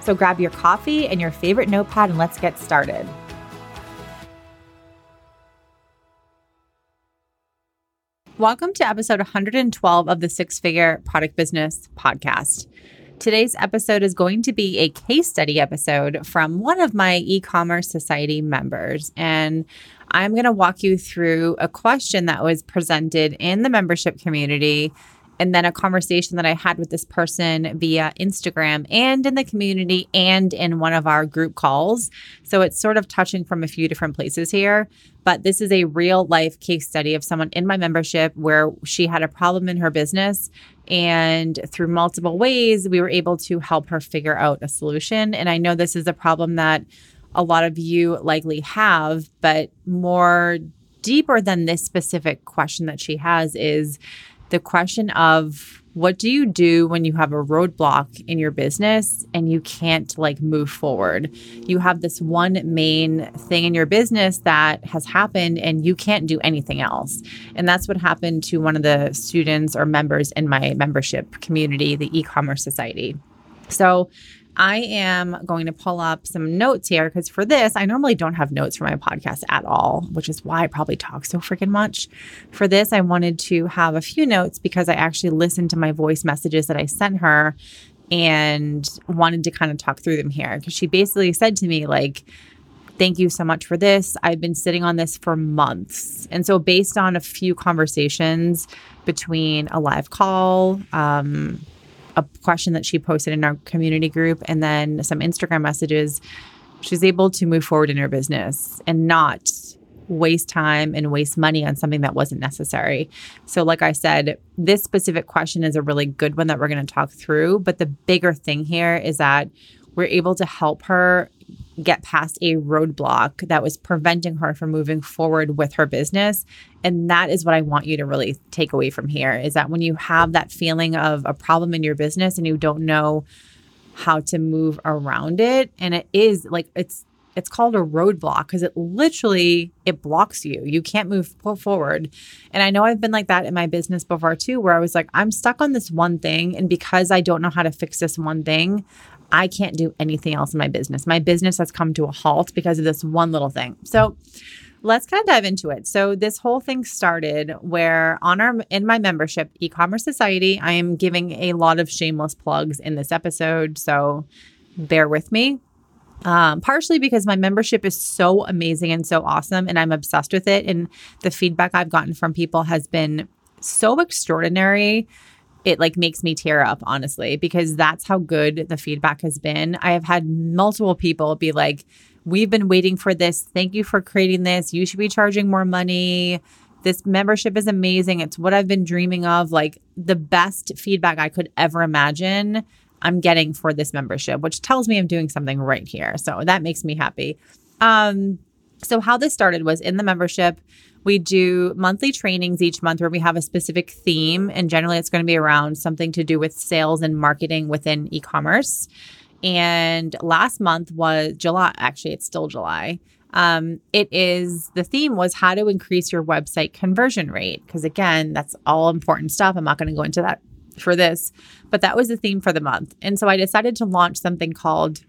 So grab your coffee and your favorite notepad and let's get started. Welcome to episode 112 of the Six Figure Product Business Podcast. Today's episode is going to be a case study episode from one of my E-Commerce Society members. And I'm going to walk you through a question that was presented in the membership community and then a conversation that I had with this person via Instagram and in the community and in one of our group calls. So it's sort of touching from a few different places here, but this is a real life case study of someone in my membership where she had a problem in her business, and through multiple ways, we were able to help her figure out a solution. And I know this is a problem that a lot of you likely have, but more deeper than this specific question that she has is the question of, what do you do when you have a roadblock in your business and you can't move forward? You have this one main thing in your business that has happened and you can't do anything else. And that's what happened to one of the students or members in my membership community, the E-Commerce Society. So I am going to pull up some notes here because for this, I normally don't have notes for my podcast at all, which is why I probably talk so freaking much. For this, I wanted to have a few notes because I actually listened to my voice messages that I sent her and wanted to kind of talk through them here because she basically said to me, thank you so much for this. I've been sitting on this for months. And so based on a few conversations between a live call, a question that she posted in our community group, and then some Instagram messages, she's able to move forward in her business and not waste time and waste money on something that wasn't necessary. So like I said, this specific question is a really good one that we're going to talk through. But the bigger thing here is that we're able to help her get past a roadblock that was preventing her from moving forward with her business. And that is what I want you to really take away from here, is that when you have that feeling of a problem in your business and you don't know how to move around it, and it is it's called a roadblock because it blocks you. You can't move forward. And I know I've been like that in my business before too, where I was like, I'm stuck on this one thing. And because I don't know how to fix this one thing, I can't do anything else in my business. My business has come to a halt because of this one little thing. So let's kind of dive into it. So this whole thing started where in my membership, E-Commerce Society, I am giving a lot of shameless plugs in this episode. So bear with me. Partially because my membership is so amazing and so awesome and I'm obsessed with it. And the feedback I've gotten from people has been so extraordinary. It makes me tear up, honestly, because that's how good the feedback has been. I have had multiple people be like, we've been waiting for this. Thank you for creating this. You should be charging more money. This membership is amazing. It's what I've been dreaming of. The best feedback I could ever imagine I'm getting for this membership, which tells me I'm doing something right here. So that makes me happy. So how this started was in the membership, we do monthly trainings each month where we have a specific theme, and generally it's going to be around something to do with sales and marketing within e-commerce. And last month was July. Actually, it's still July. The theme was how to increase your website conversion rate. Because again, that's all important stuff. I'm not going to go into that for this, but that was the theme for the month. And so I decided to launch something called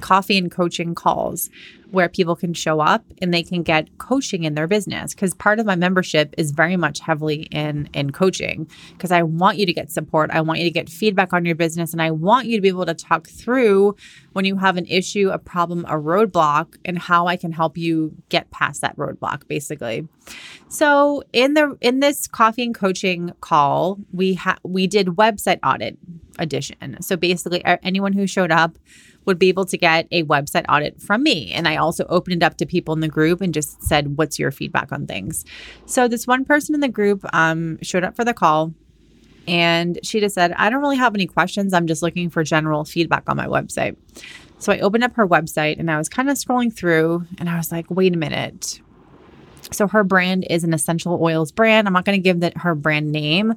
Coffee and Coaching Calls, where people can show up and they can get coaching in their business. Because part of my membership is very much heavily in coaching, because I want you to get support. I want you to get feedback on your business. And I want you to be able to talk through when you have an issue, a problem, a roadblock, and how I can help you get past that roadblock, basically. So in this coffee and coaching call, we did website audit edition. So basically anyone who showed up would be able to get a website audit from me. And I also opened it up to people in the group and just said, what's your feedback on things? So this one person in the group showed up for the call, and she just said, I don't really have any questions. I'm just looking for general feedback on my website. So I opened up her website and I was kind of scrolling through and I was like, wait a minute. So her brand is an essential oils brand. I'm not going to give her brand name.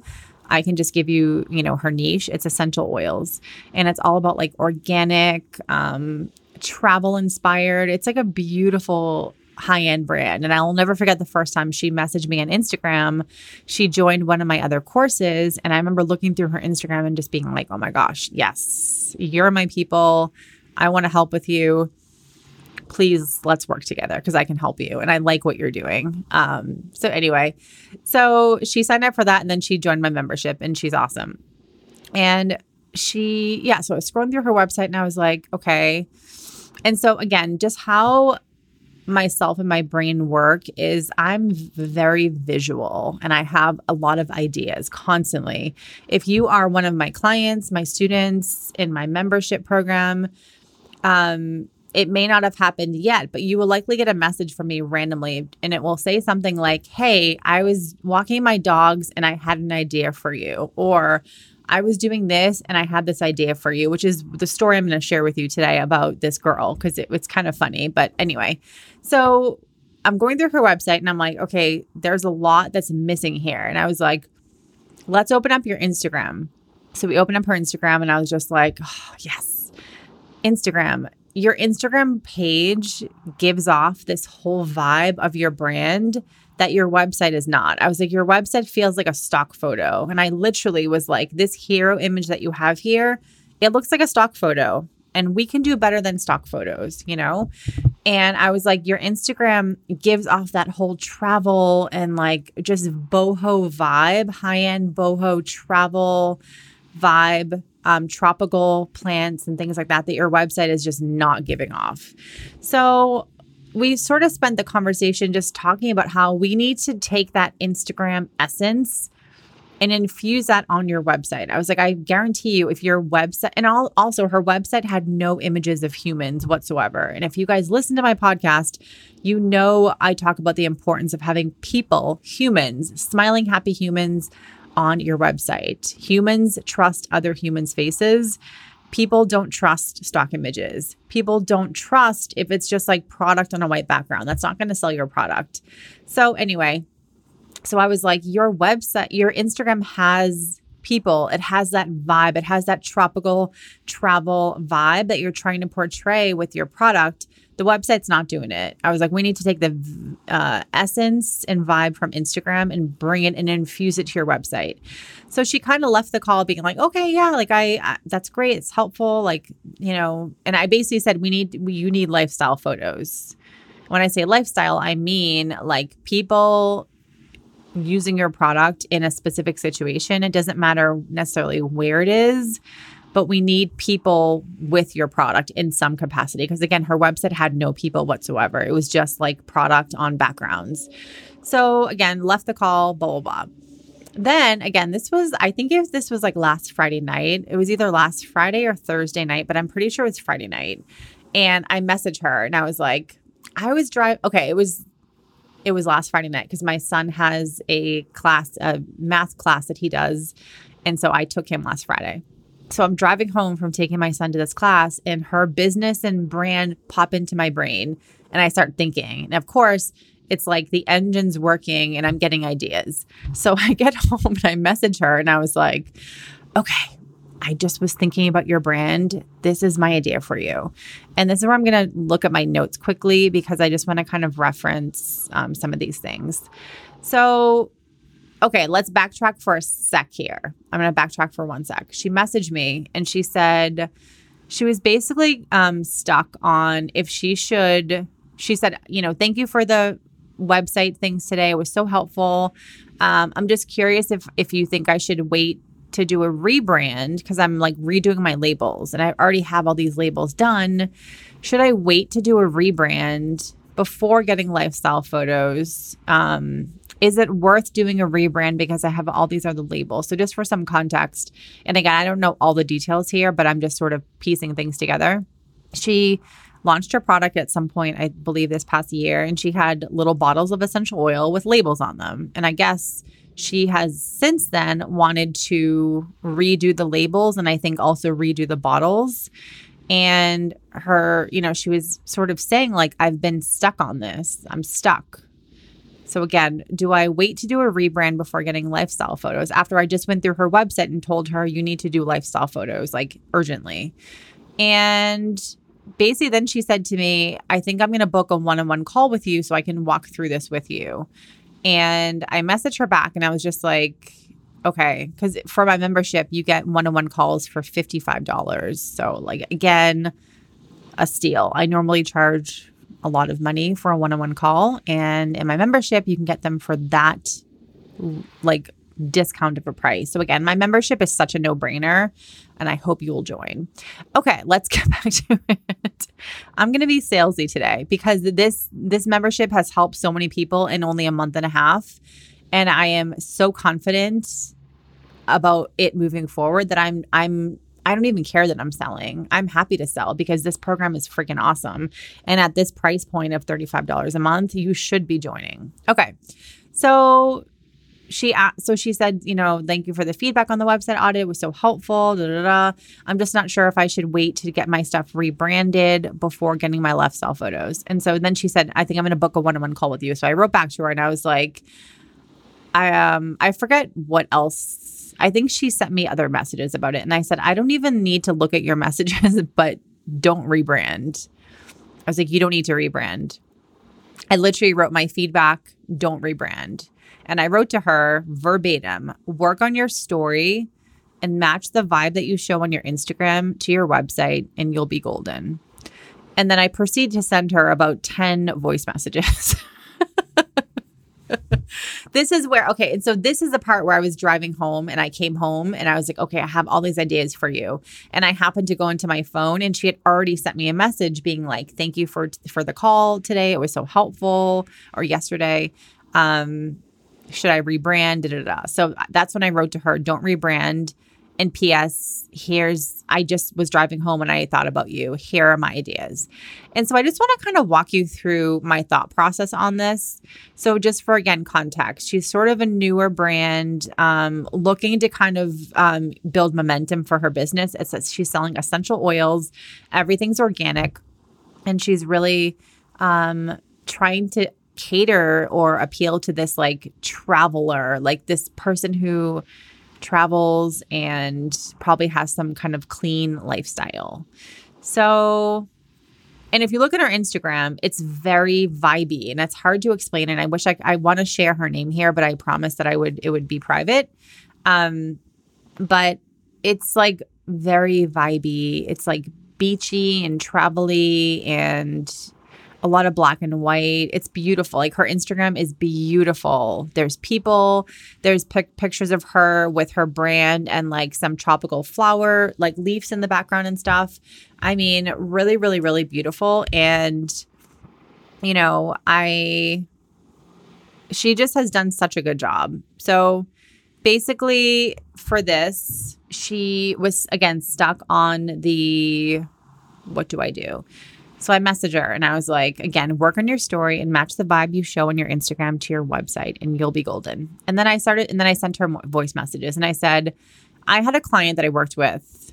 I can just give you, her niche. It's essential oils, and it's all about like organic, travel inspired. It's like a beautiful high-end brand. And I'll never forget the first time she messaged me on Instagram. She joined one of my other courses, and I remember looking through her Instagram and just being like, oh my gosh, yes, you're my people. I want to help with you. Please, let's work together because I can help you and I like what you're doing. So she signed up for that, and then she joined my membership, and she's awesome. And so I was scrolling through her website and I was like, okay. And so again, just how myself and my brain work is I'm very visual and I have a lot of ideas constantly. If you are one of my clients, my students in my membership program, it may not have happened yet, but you will likely get a message from me randomly, and it will say something like, hey, I was walking my dogs and I had an idea for you, or I was doing this and I had this idea for you, which is the story I'm going to share with you today about this girl, because it's kind of funny. But anyway, so I'm going through her website and I'm like, okay, there's a lot that's missing here. And I was like, let's open up your Instagram. So we opened up her Instagram and I was just like, oh, yes, Instagram. Your Instagram page gives off this whole vibe of your brand that your website is not. I was like, your website feels like a stock photo. And I literally was like, this hero image that you have here, it looks like a stock photo, and we can do better than stock photos, And I was like, your Instagram gives off that whole travel and like just boho vibe, high-end boho travel vibe. Tropical plants and things like that your website is just not giving off. So we sort of spent the conversation just talking about how we need to take that Instagram essence and infuse that on your website. I was like, I guarantee you if your website, and also her website had no images of humans whatsoever. And if you guys listen to my podcast, I talk about the importance of having people, humans, smiling, happy humans, on your website. Humans trust other humans' faces. People don't trust stock images. People don't trust if it's just like product on a white background. That's not going to sell your product. So anyway, so I was like, your website, your Instagram has people. It has that vibe. It has that tropical travel vibe that you're trying to portray with your product. The website's not doing it. I was like, we need to take the essence and vibe from Instagram and bring it and infuse it to your website. So she kind of left the call being like, okay, yeah, like I that's great. It's helpful. Like, and I basically said, you need lifestyle photos. When I say lifestyle, I mean like people using your product in a specific situation. It doesn't matter necessarily where it is, but we need people with your product in some capacity. Because again, her website had no people whatsoever. It was just like product on backgrounds. So again, left the call, blah, blah, blah. Then again, I think this was like last Friday night. It was either last Friday or Thursday night, but I'm pretty sure it was Friday night. And I messaged her and I was like, I was driving. Okay, it was last Friday night because my son has a class, a math class that he does. And so I took him last Friday. So I'm driving home from taking my son to this class, and her business and brand pop into my brain, and I start thinking. And of course, it's like the engine's working and I'm getting ideas. So I get home and I message her and I was like, okay, I just was thinking about your brand. This is my idea for you. And this is where I'm going to look at my notes quickly because I just want to kind of reference some of these things. So okay, let's backtrack for a sec here. I'm going to backtrack for one sec. She messaged me and she said she was basically stuck on if she should She said, you know, thank you for the website things today. It was so helpful. I'm just curious if you think I should wait to do a rebrand because I'm like redoing my labels and I already have all these labels done. Should I wait to do a rebrand before getting lifestyle photos? Is it worth doing a rebrand because I have all these other labels? So just for some context, and again, I don't know all the details here, but I'm just sort of piecing things together. She launched her product at some point, I believe this past year, and she had little bottles of essential oil with labels on them. And I guess she has since then wanted to redo the labels and I think also redo the bottles. And her, you know, she was sort of saying like, I've been stuck on this. I'm stuck. So again, do I wait to do a rebrand before getting lifestyle photos? After I just went through her website and told her you need to do lifestyle photos like urgently. And basically then she said to me, I think I'm going to book a one-on-one call with you so I can walk through this with you. And I messaged her back and I was just like, okay, because for my membership, you get one-on-one calls for $55. So like, again, a steal. I normally charge a lot of money for a one-on-one call. And in my membership, you can get them for that like discount of a price. So again, my membership is such a no-brainer and I hope you'll join. Okay, let's get back to it. I'm going to be salesy today because this membership has helped so many people in only a month and a half. And I am so confident about it moving forward that I don't even care that I'm selling. I'm happy to sell because this program is freaking awesome. And at this price point of $35 a month, you should be joining. Okay. So she said, you know, thank you for the feedback on the website audit. It was so helpful. I'm just not sure if I should wait to get my stuff rebranded before getting my lifestyle photos. And so then she said, I think I'm going to book a one-on-one call with you. So I wrote back to her and I was like, I forget what else. I think she sent me other messages about it. And I said, I don't even need to look at your messages, but don't rebrand. I was like, you don't need to rebrand. I literally wrote my feedback, don't rebrand. And I wrote to her verbatim, work on your story and match the vibe that you show on your Instagram to your website and you'll be golden. And then I proceeded to send her about 10 voice messages. This is where, okay. And so this is the part where I was driving home and I came home and I was like, okay, I have all these ideas for you. And I happened to go into my phone and she had already sent me a message being like, thank you for the call today. It was so helpful. Or yesterday. Should I rebrand? So that's when I wrote to her, don't rebrand. And P.S. I just was driving home and I thought about you. Here are my ideas. And so I just want to kind of walk you through my thought process on this. So just for, again, context, she's sort of a newer brand looking to kind of build momentum for her business. It says she's selling essential oils. Everything's organic. And she's really trying to cater or appeal to this like traveler, like this person who travels and probably has some kind of clean lifestyle. So, and if you look at her Instagram, it's very vibey and it's hard to explain. And I wish I want to share her name here, but I promised that it would be private. But it's like very vibey. It's like beachy and travel-y and a lot of black and white. It's beautiful. Like her Instagram is beautiful. There's people, there's pictures of her with her brand and like some tropical flower, like leaves in the background and stuff. I mean, really, really, really beautiful. And, you know, she just has done such a good job. So basically for this, she was again stuck on the, what do I do? So I messaged her and I was like, again, work on your story and match the vibe you show on your Instagram to your website and you'll be golden. And then I sent her voice messages and I said, I had a client that I worked with,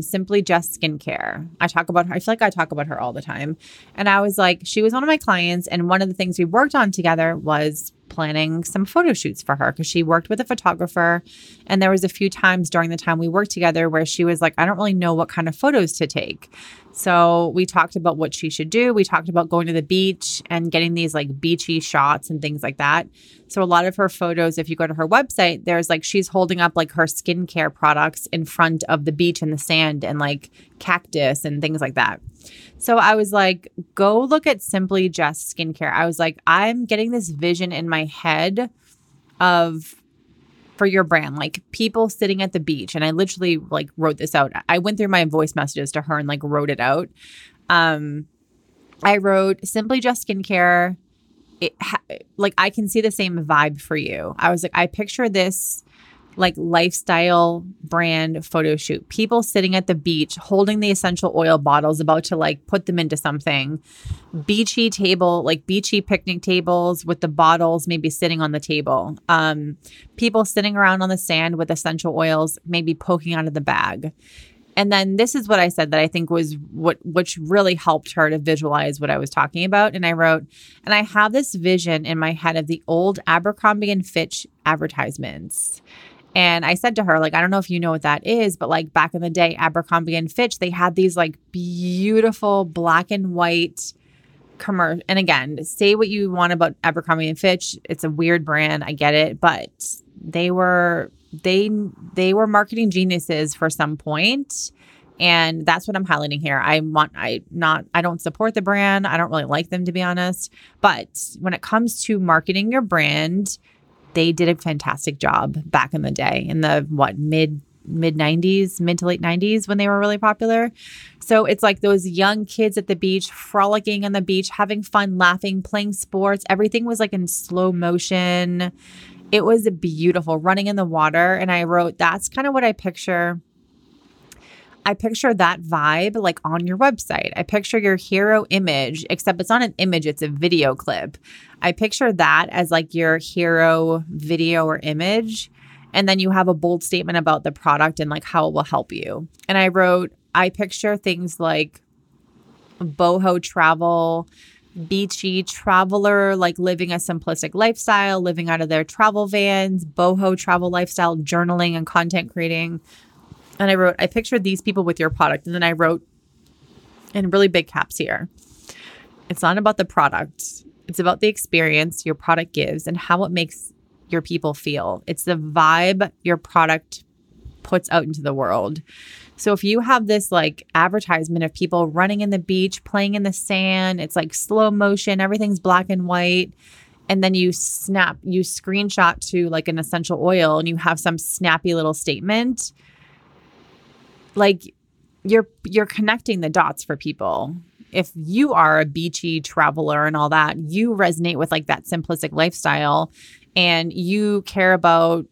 Simply Just Skincare. I talk about her. I feel like I talk about her all the time. And I was like, she was one of my clients. And one of the things we worked on together was planning some photo shoots for her because she worked with a photographer. And there was a few times during the time we worked together where she was like, I don't really know what kind of photos to take. So we talked about what she should do. We talked about going to the beach and getting these like beachy shots and things like that. So a lot of her photos, if you go to her website, there's like, she's holding up like her skincare products in front of the beach and the sand and like cactus and things like that. So I was like, go look at Simply Just Skincare. I was like, I'm getting this vision in my head of for your brand, like people sitting at the beach. And I literally like wrote this out. I went through my voice messages to her and like wrote it out. I wrote Simply Just Skincare. Like I can see the same vibe for you. I was like, I picture this like lifestyle brand photo shoot, people sitting at the beach, holding the essential oil bottles, about to like put them into something, beachy table, like beachy picnic tables with the bottles, maybe sitting on the table, people sitting around on the sand with essential oils, maybe poking out of the bag. And then this is what I said that I think was which really helped her to visualize what I was talking about. And I wrote, and I have this vision in my head of the old Abercrombie & Fitch advertisements. And I said to her, like, I don't know if you know what that is, but like back in the day, Abercrombie & Fitch, they had these like beautiful black and white commercial. And again, say what you want about Abercrombie & Fitch. It's a weird brand. I get it. But they were marketing geniuses for some point. And that's what I'm highlighting here. I don't support the brand. I don't really like them, to be honest. But when it comes to marketing your brand, they did a fantastic job back in the day in the mid to late 90s when they were really popular. So it's like those young kids at the beach, frolicking on the beach, having fun, laughing, playing sports. Everything was like in slow motion. It was beautiful, running in the water. And I wrote, that's kind of what I picture. I picture that vibe like on your website. I picture your hero image, except it's not an image, it's a video clip. I picture that as like your hero video or image. And then you have a bold statement about the product and like how it will help you. And I wrote, I picture things like boho travel, beachy traveler, like living a simplistic lifestyle, living out of their travel vans, boho travel lifestyle, journaling and content creating. And I wrote, I pictured these people with your product. And then I wrote in really big caps here, it's not about the product. It's about the experience your product gives and how it makes your people feel. It's the vibe your product puts out into the world. So if you have this like advertisement of people running in the beach, playing in the sand, it's like slow motion, everything's black and white. And then you screenshot to like an essential oil and you have some snappy little statement. Like you're connecting the dots for people. If you are a beachy traveler and all that, you resonate with like that simplistic lifestyle and you care about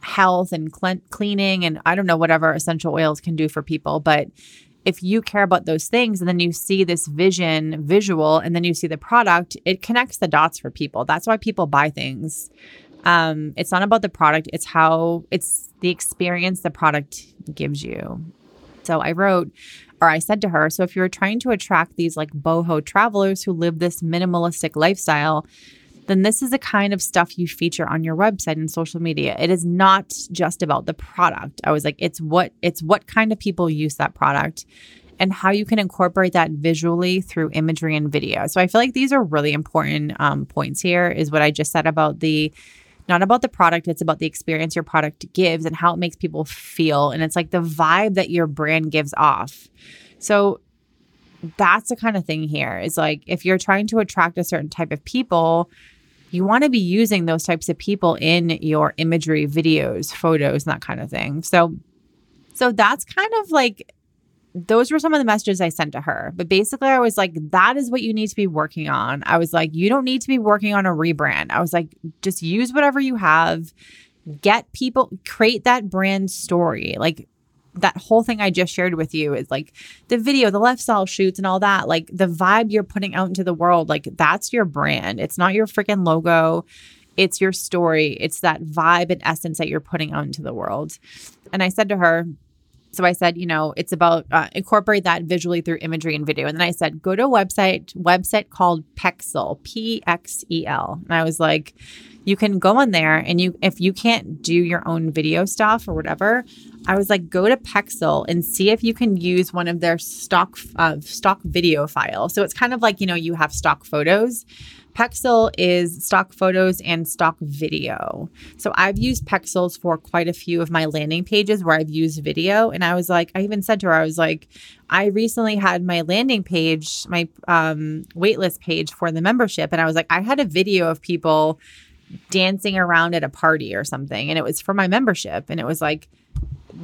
health and cleaning and I don't know, whatever essential oils can do for people. But if you care about those things and then you see this visual and then you see the product, it connects the dots for people. That's why people buy things. It's not about the product. It's the experience the product gives you. So I said to her, so if you're trying to attract these like boho travelers who live this minimalistic lifestyle, then this is the kind of stuff you feature on your website and social media. It is not just about the product. I was like, it's what kind of people use that product and how you can incorporate that visually through imagery and video. So I feel like these are really important points here is what I just said about not about the product, it's about the experience your product gives and how it makes people feel. And it's like the vibe that your brand gives off. So that's the kind of thing here is like, if you're trying to attract a certain type of people, you want to be using those types of people in your imagery, videos, photos, and that kind of thing. So that's kind of like, those were some of the messages I sent to her. But basically, I was like, that is what you need to be working on. I was like, you don't need to be working on a rebrand. I was like, just use whatever you have. Get people, create that brand story. Like that whole thing I just shared with you is like the video, the lifestyle shoots and all that. Like the vibe you're putting out into the world, like that's your brand. It's not your freaking logo. It's your story. It's that vibe and essence that you're putting out into the world. And I said to her, So I said, you know, it's about incorporate that visually through imagery and video. And then I said, go to a website called Pexel, P-X-E-L. And I was like, you can go on there and if you can't do your own video stuff or whatever, I was like, go to Pexel and see if you can use one of their stock video files. So it's kind of like, you know, you have stock photos. Pexel is stock photos and stock video. So I've used Pexels for quite a few of my landing pages where I've used video. And I was like, I even said to her, I was like, I recently had my landing page, my waitlist page for the membership. And I was like, I had a video of people dancing around at a party or something. And it was for my membership. And it was like,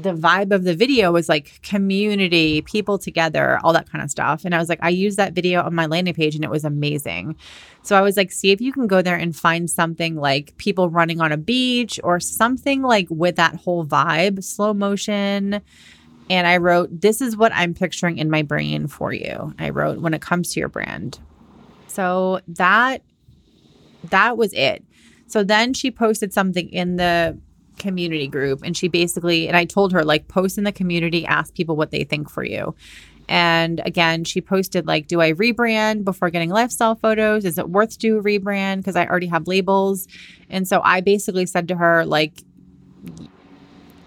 the vibe of the video was like community, people together, all that kind of stuff. And I was like, I used that video on my landing page and it was amazing. So I was like, see if you can go there and find something like people running on a beach or something like with that whole vibe, slow motion. And I wrote, this is what I'm picturing in my brain for you. I wrote, when it comes to your brand. So that was it. So then she posted something in the community group. And she basically, and I told her, like, post in the community, ask people what they think for you. And again, she posted like, do I rebrand before getting lifestyle photos? Is it worth do a rebrand? Because I already have labels. And so I basically said to her, like,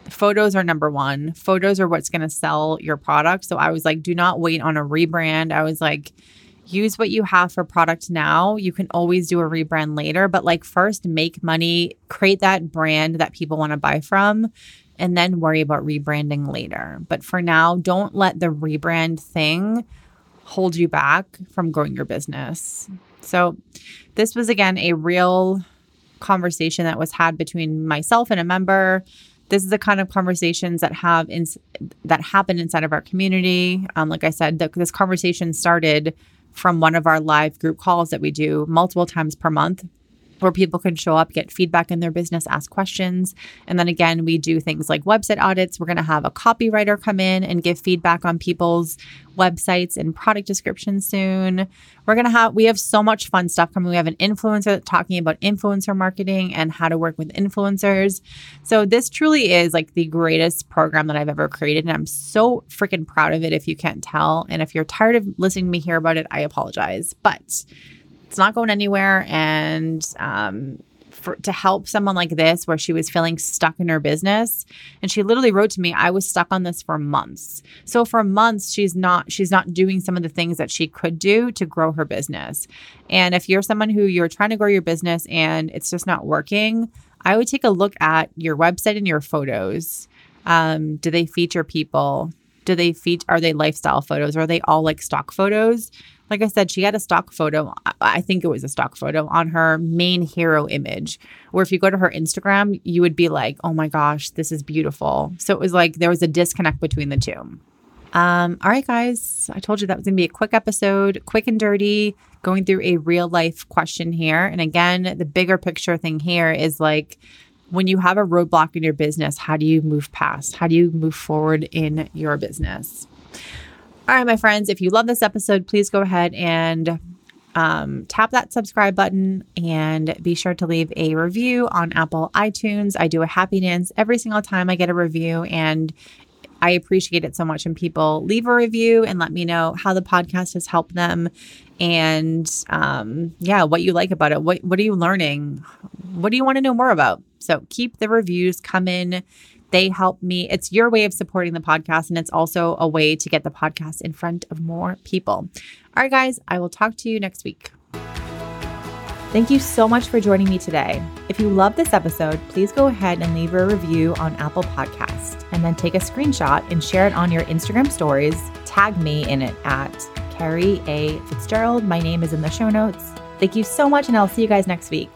photos are number one. Photos are what's going to sell your product. So I was like, do not wait on a rebrand. I was like, use what you have for product now. You can always do a rebrand later, but like first make money, create that brand that people want to buy from, and then worry about rebranding later. But for now, don't let the rebrand thing hold you back from growing your business. So this was, again, a real conversation that was had between myself and a member. This is the kind of conversations that happen inside of our community. Like I said, this conversation started from one of our live group calls that we do multiple times per month, where people can show up, get feedback in their business, ask questions. And then again, we do things like website audits. We're going to have a copywriter come in and give feedback on people's websites and product descriptions soon. We have so much fun stuff coming. We have an influencer talking about influencer marketing and how to work with influencers. So this truly is like the greatest program that I've ever created. And I'm so freaking proud of it if you can't tell. And if you're tired of listening to me hear about it, I apologize. But it's not going anywhere. And to help someone like this, where she was feeling stuck in her business, and she literally wrote to me, I was stuck on this for months. So for months, she's not doing some of the things that she could do to grow her business. And if you're someone who you're trying to grow your business and it's just not working, I would take a look at your website and your photos. Do they feature people? Are they lifestyle photos? Are they all like stock photos? Like I said, she had a stock photo. I think it was a stock photo on her main hero image, where if you go to her Instagram, you would be like, oh my gosh, this is beautiful. So it was like there was a disconnect between the two. All right, guys, I told you that was going to be a quick episode, quick and dirty, going through a real life question here. And again, the bigger picture thing here is like, when you have a roadblock in your business, how do you move past? How do you move forward in your business? All right, my friends, if you love this episode, please go ahead and tap that subscribe button and be sure to leave a review on Apple iTunes. I do a happy dance every single time I get a review, and I appreciate it so much when people leave a review and let me know how the podcast has helped them and what you like about it. What are you learning? What do you want to know more about? So keep the reviews coming. They help me. It's your way of supporting the podcast, and it's also a way to get the podcast in front of more people. All right, guys, I will talk to you next week. Thank you so much for joining me today. If you love this episode, please go ahead and leave a review on Apple Podcasts, and then take a screenshot and share it on your Instagram stories. Tag me in it at Kerrie A. Fitzgerald. My name is in the show notes. Thank you so much, and I'll see you guys next week.